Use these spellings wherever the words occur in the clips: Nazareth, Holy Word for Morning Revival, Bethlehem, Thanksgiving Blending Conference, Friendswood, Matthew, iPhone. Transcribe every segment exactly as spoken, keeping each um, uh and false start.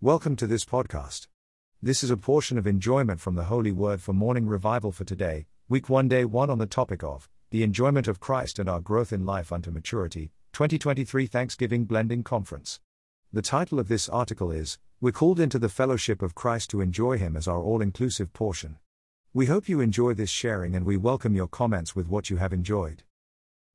Welcome to this podcast. This is a portion of enjoyment from the Holy Word for Morning Revival for today, week one day one, on the topic of the enjoyment of Christ and our growth in life unto maturity, twenty twenty-three Thanksgiving Blending Conference. The title of this article is, "We're called into the fellowship of Christ to enjoy Him as our all-inclusive portion." We hope you enjoy this sharing, and we welcome your comments with what you have enjoyed.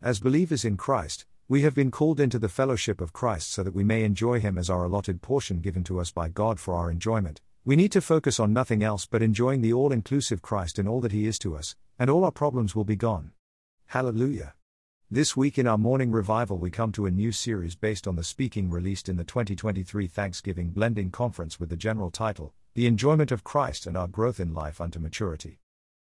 As believers in Christ, we have been called into the fellowship of Christ so that we may enjoy Him as our allotted portion given to us by God for our enjoyment. We need to focus on nothing else but enjoying the all-inclusive Christ in all that He is to us, and all our problems will be gone. Hallelujah! This week in our morning revival we come to a new series based on the speaking released in the twenty twenty-three Thanksgiving Blending Conference with the general title, "The Enjoyment of Christ and Our Growth in Life Unto Maturity."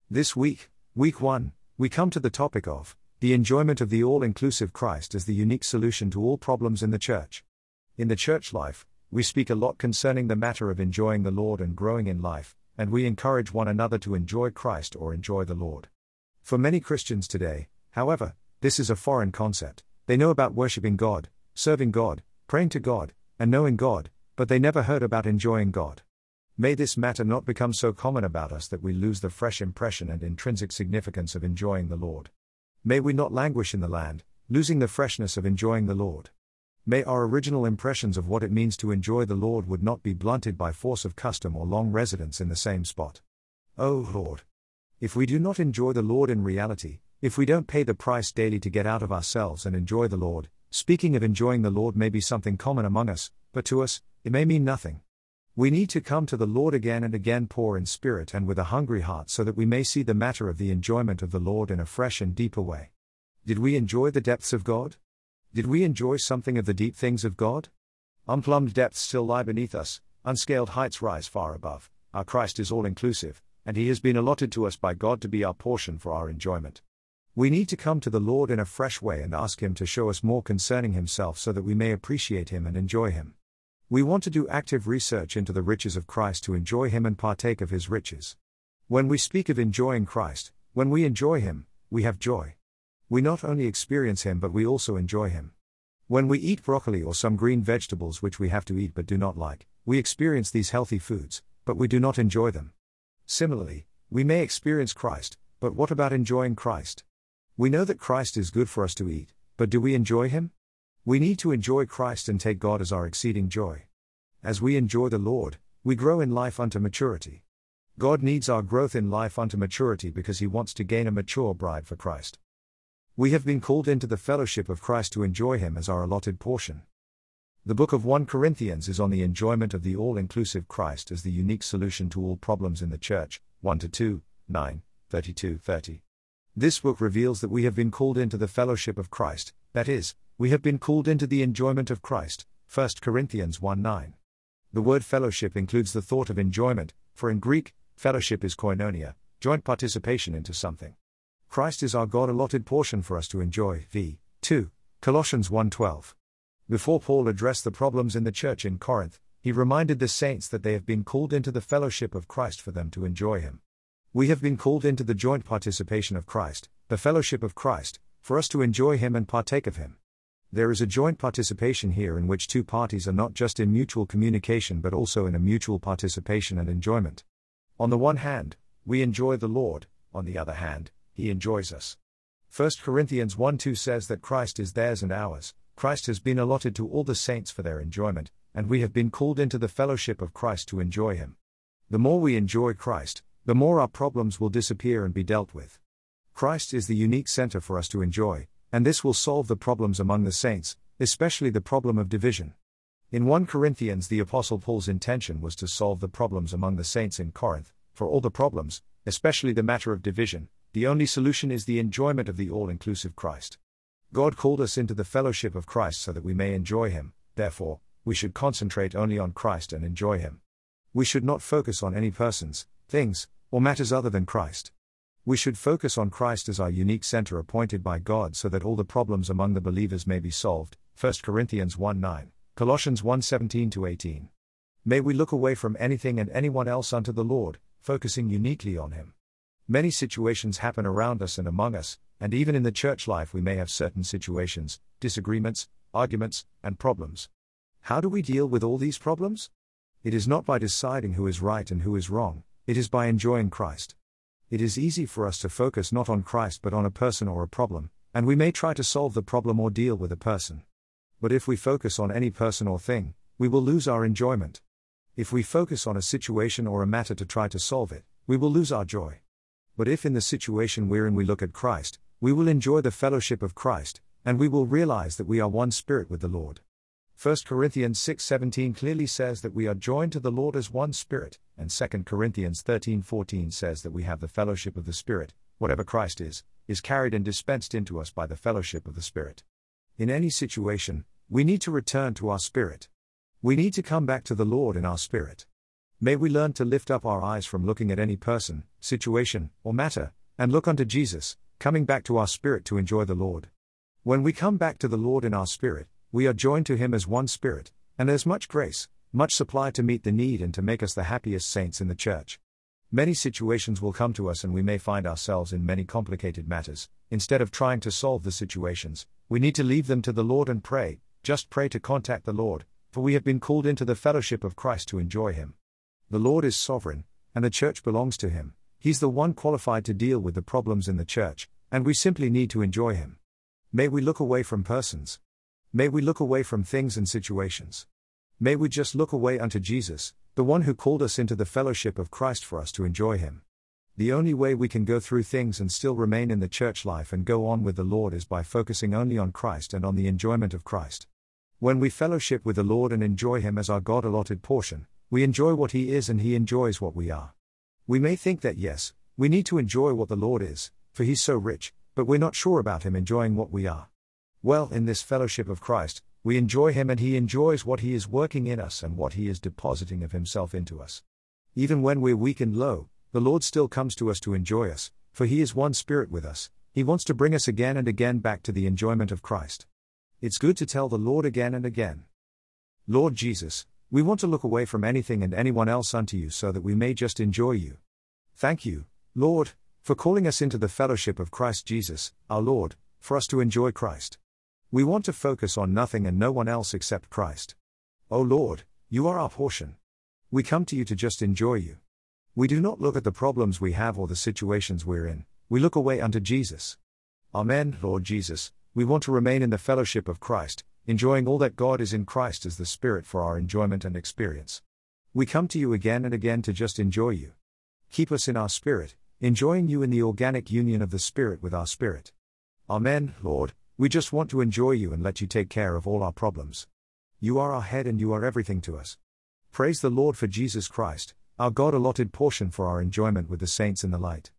This week, week one, we come to the topic of the enjoyment of the all-inclusive Christ as the unique solution to all problems in the church. In the church life, we speak a lot concerning the matter of enjoying the Lord and growing in life, and we encourage one another to enjoy Christ or enjoy the Lord. For many Christians today, however, this is a foreign concept. They know about worshiping God, serving God, praying to God, and knowing God, but they never heard about enjoying God. May this matter not become so common about us that we lose the fresh impression and intrinsic significance of enjoying the Lord. May we not languish in the land, losing the freshness of enjoying the Lord. May our original impressions of what it means to enjoy the Lord would not be blunted by force of custom or long residence in the same spot. Oh Lord! If we do not enjoy the Lord in reality, if we don't pay the price daily to get out of ourselves and enjoy the Lord, speaking of enjoying the Lord may be something common among us, but to us, it may mean nothing. We need to come to the Lord again and again, poor in spirit and with a hungry heart, so that we may see the matter of the enjoyment of the Lord in a fresh and deeper way. Did we enjoy the depths of God? Did we enjoy something of the deep things of God? Unplumbed depths still lie beneath us, unscaled heights rise far above. Our Christ is all-inclusive, and He has been allotted to us by God to be our portion for our enjoyment. We need to come to the Lord in a fresh way and ask Him to show us more concerning Himself so that we may appreciate Him and enjoy Him. We want to do active research into the riches of Christ to enjoy Him and partake of His riches. When we speak of enjoying Christ, when we enjoy Him, we have joy. We not only experience Him but we also enjoy Him. When we eat broccoli or some green vegetables which we have to eat but do not like, we experience these healthy foods, but we do not enjoy them. Similarly, we may experience Christ, but what about enjoying Christ? We know that Christ is good for us to eat, but do we enjoy Him? We need to enjoy Christ and take God as our exceeding joy. As we enjoy the Lord, we grow in life unto maturity. God needs our growth in life unto maturity because He wants to gain a mature bride for Christ. We have been called into the fellowship of Christ to enjoy Him as our allotted portion. The book of First Corinthians is on the enjoyment of the all-inclusive Christ as the unique solution to all problems in the church, one to two, nine, thirty-two to thirty. This book reveals that we have been called into the fellowship of Christ, that is, we have been called into the enjoyment of Christ, First Corinthians one nine. The word fellowship includes the thought of enjoyment, for in Greek, fellowship is koinonia, joint participation into something. Christ is our God-allotted portion for us to enjoy, verse two, Colossians one twelve. Before Paul addressed the problems in the church in Corinth, he reminded the saints that they have been called into the fellowship of Christ for them to enjoy Him. We have been called into the joint participation of Christ, the fellowship of Christ, for us to enjoy Him and partake of Him. There is a joint participation here in which two parties are not just in mutual communication but also in a mutual participation and enjoyment. On the one hand, we enjoy the Lord, on the other hand, He enjoys us. First Corinthians one two says that Christ is theirs and ours. Christ has been allotted to all the saints for their enjoyment, and we have been called into the fellowship of Christ to enjoy Him. The more we enjoy Christ, the more our problems will disappear and be dealt with. Christ is the unique center for us to enjoy, and this will solve the problems among the saints, especially the problem of division. In First Corinthians, the Apostle Paul's intention was to solve the problems among the saints in Corinth. For all the problems, especially the matter of division, the only solution is the enjoyment of the all-inclusive Christ. God called us into the fellowship of Christ so that we may enjoy Him. Therefore, we should concentrate only on Christ and enjoy Him. We should not focus on any persons, things, or matters other than Christ. We should focus on Christ as our unique center appointed by God so that all the problems among the believers may be solved, First Corinthians one nine, Colossians one seventeen to eighteen. May we look away from anything and anyone else unto the Lord, focusing uniquely on Him. Many situations happen around us and among us, and even in the church life we may have certain situations, disagreements, arguments, and problems. How do we deal with all these problems? It is not by deciding who is right and who is wrong, it is by enjoying Christ. It is easy for us to focus not on Christ but on a person or a problem, and we may try to solve the problem or deal with a person. But if we focus on any person or thing, we will lose our enjoyment. If we focus on a situation or a matter to try to solve it, we will lose our joy. But if in the situation wherein we look at Christ, we will enjoy the fellowship of Christ, and we will realize that we are one spirit with the Lord. First Corinthians six seventeen clearly says that we are joined to the Lord as one spirit, and Second Corinthians thirteen fourteen says that we have the fellowship of the Spirit. Whatever Christ is, is carried and dispensed into us by the fellowship of the Spirit. In any situation, we need to return to our spirit. We need to come back to the Lord in our spirit. May we learn to lift up our eyes from looking at any person, situation, or matter, and look unto Jesus, coming back to our spirit to enjoy the Lord. When we come back to the Lord in our spirit, we are joined to Him as one spirit, and there's much grace, much supply to meet the need and to make us the happiest saints in the church. Many situations will come to us and we may find ourselves in many complicated matters. Instead of trying to solve the situations, we need to leave them to the Lord and pray, just pray to contact the Lord, for we have been called into the fellowship of Christ to enjoy Him. The Lord is sovereign, and the church belongs to Him. He's the one qualified to deal with the problems in the church, and we simply need to enjoy Him. May we look away from persons. May we look away from things and situations. May we just look away unto Jesus, the one who called us into the fellowship of Christ for us to enjoy Him. The only way we can go through things and still remain in the church life and go on with the Lord is by focusing only on Christ and on the enjoyment of Christ. When we fellowship with the Lord and enjoy Him as our God-allotted portion, we enjoy what He is and He enjoys what we are. We may think that yes, we need to enjoy what the Lord is, for He's so rich, but we're not sure about Him enjoying what we are. Well, in this fellowship of Christ, we enjoy Him and He enjoys what He is working in us and what He is depositing of Himself into us. Even when we're weak and low, the Lord still comes to us to enjoy us, for He is one spirit with us. He wants to bring us again and again back to the enjoyment of Christ. It's good to tell the Lord again and again, "Lord Jesus, we want to look away from anything and anyone else unto You so that we may just enjoy You. Thank You, Lord, for calling us into the fellowship of Christ Jesus, our Lord, for us to enjoy Christ. We want to focus on nothing and no one else except Christ. O Lord, You are our portion. We come to You to just enjoy You. We do not look at the problems we have or the situations we're in, we look away unto Jesus. Amen, Lord Jesus, we want to remain in the fellowship of Christ, enjoying all that God is in Christ as the Spirit for our enjoyment and experience. We come to You again and again to just enjoy You. Keep us in our spirit, enjoying You in the organic union of the Spirit with our spirit. Amen, Lord. We just want to enjoy You and let You take care of all our problems. You are our head and You are everything to us." Praise the Lord for Jesus Christ, our God-allotted portion for our enjoyment with the saints in the light.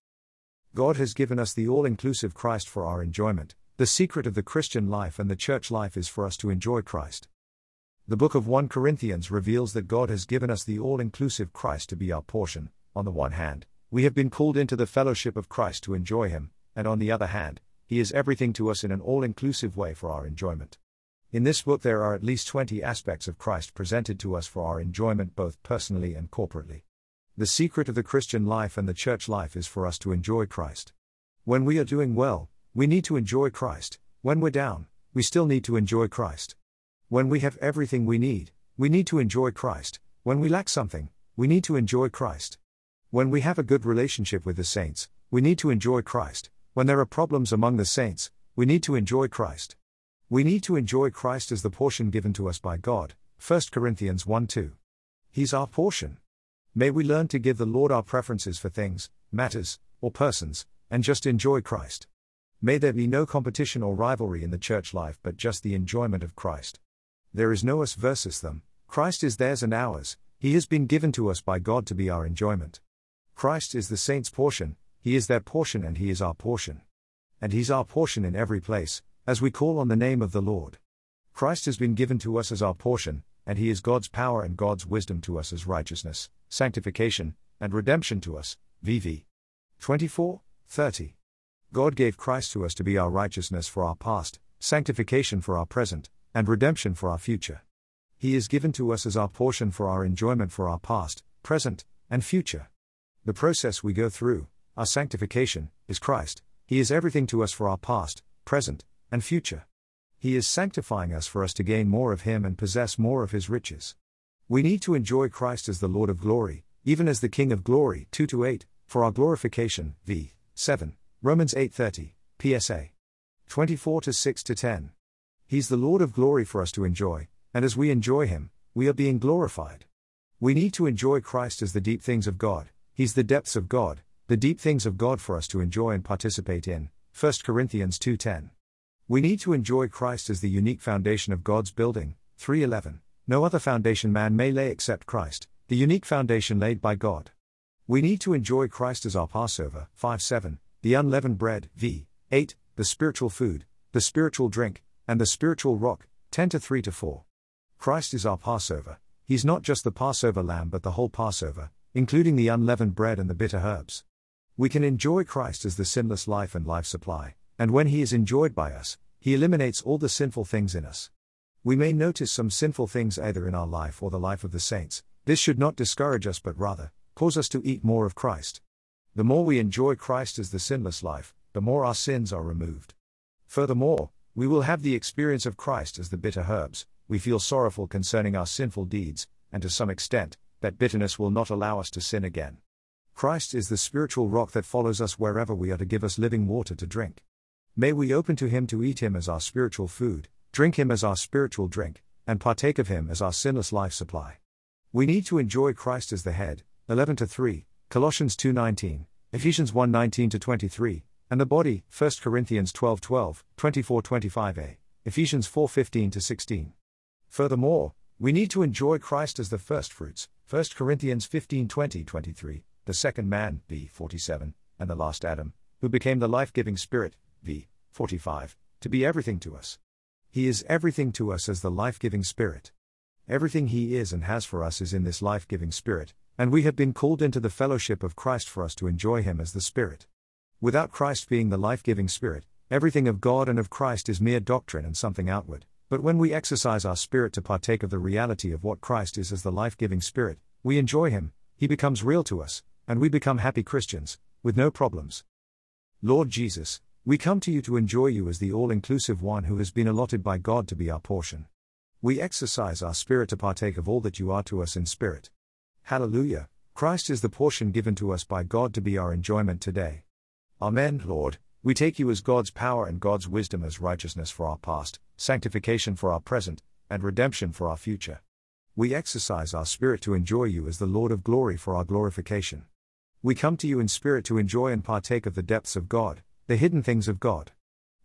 God has given us the all-inclusive Christ for our enjoyment. The secret of the Christian life and the church life is for us to enjoy Christ. The book of First Corinthians reveals that God has given us the all-inclusive Christ to be our portion. On the one hand, we have been called into the fellowship of Christ to enjoy Him, and on the other hand, He is everything to us in an all-inclusive way for our enjoyment. In this book there are at least twenty aspects of Christ presented to us for our enjoyment both personally and corporately. The secret of the Christian life and the church life is for us to enjoy Christ. When we are doing well, we need to enjoy Christ. When we're down, we still need to enjoy Christ. When we have everything we need, we need to enjoy Christ. When we lack something, we need to enjoy Christ. When we have a good relationship with the saints, we need to enjoy Christ. When there are problems among the saints, we need to enjoy Christ. We need to enjoy Christ as the portion given to us by God, First Corinthians one two. He's our portion. May we learn to give the Lord our preferences for things, matters, or persons, and just enjoy Christ. May there be no competition or rivalry in the church life but just the enjoyment of Christ. There is no us versus them, Christ is theirs and ours, He has been given to us by God to be our enjoyment. Christ is the saints' portion, He is their portion and He is our portion. And He's our portion in every place, as we call on the name of the Lord. Christ has been given to us as our portion, and He is God's power and God's wisdom to us as righteousness, sanctification, and redemption to us, Verses twenty-four thirty. God gave Christ to us to be our righteousness for our past, sanctification for our present, and redemption for our future. He is given to us as our portion for our enjoyment for our past, present, and future. The process we go through, our sanctification, is Christ. He is everything to us for our past, present, and future. He is sanctifying us for us to gain more of Him and possess more of His riches. We need to enjoy Christ as the Lord of glory, even as the King of glory, two to eight, for our glorification, verse seven, Romans eight thirty, P S A twenty-four to six to ten. He's the Lord of glory for us to enjoy, and as we enjoy Him, we are being glorified. We need to enjoy Christ as the deep things of God. He's the depths of God, the deep things of God for us to enjoy and participate in, First Corinthians two ten. We need to enjoy Christ as the unique foundation of God's building, three eleven. No other foundation man may lay except Christ, the unique foundation laid by God. We need to enjoy Christ as our Passover, five seven, the unleavened bread, verse eight, the spiritual food, the spiritual drink, and the spiritual rock, ten to three to four. Christ is our Passover. He's not just the Passover lamb but the whole Passover, including the unleavened bread and the bitter herbs. We can enjoy Christ as the sinless life and life supply, and when He is enjoyed by us, He eliminates all the sinful things in us. We may notice some sinful things either in our life or the life of the saints. This should not discourage us but rather cause us to eat more of Christ. The more we enjoy Christ as the sinless life, the more our sins are removed. Furthermore, we will have the experience of Christ as the bitter herbs. We feel sorrowful concerning our sinful deeds, and to some extent, that bitterness will not allow us to sin again. Christ is the spiritual rock that follows us wherever we are to give us living water to drink. May we open to Him to eat Him as our spiritual food, drink Him as our spiritual drink, and partake of Him as our sinless life supply. We need to enjoy Christ as the head, eleven to three, Colossians two nineteen, Ephesians one nineteen to twenty-three, and the body, First Corinthians twelve twelve, twenty-four twenty-five a, Ephesians four fifteen to sixteen. Furthermore, we need to enjoy Christ as the firstfruits, First Corinthians fifteen twenty to twenty-three, the second man, verse forty-seven, and the last Adam, who became the life-giving Spirit, verse forty-five, to be everything to us. He is everything to us as the life-giving Spirit. Everything He is and has for us is in this life-giving Spirit, and we have been called into the fellowship of Christ for us to enjoy Him as the Spirit. Without Christ being the life-giving Spirit, everything of God and of Christ is mere doctrine and something outward. But when we exercise our spirit to partake of the reality of what Christ is as the life-giving Spirit, we enjoy Him, He becomes real to us, and we become happy Christians, with no problems. Lord Jesus, we come to You to enjoy You as the all-inclusive one who has been allotted by God to be our portion. We exercise our spirit to partake of all that You are to us in spirit. Hallelujah, Christ is the portion given to us by God to be our enjoyment today. Amen, Lord. We take You as God's power and God's wisdom as righteousness for our past, sanctification for our present, and redemption for our future. We exercise our spirit to enjoy You as the Lord of glory for our glorification. We come to You in spirit to enjoy and partake of the depths of God, the hidden things of God.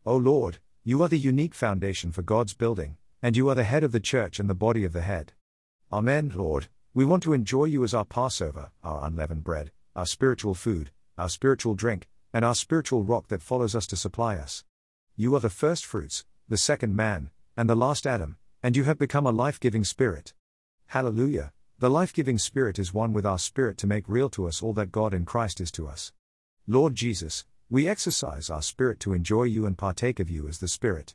O Lord, You are the unique foundation for God's building, and You are the head of the church and the body of the head. Amen, Lord. We want to enjoy You as our Passover, our unleavened bread, our spiritual food, our spiritual drink, and our spiritual rock that follows us to supply us. You are the first fruits, the second man, and the last Adam, and You have become a life-giving Spirit. Hallelujah! The life-giving Spirit is one with our spirit to make real to us all that God in Christ is to us. Lord Jesus, we exercise our spirit to enjoy You and partake of You as the Spirit.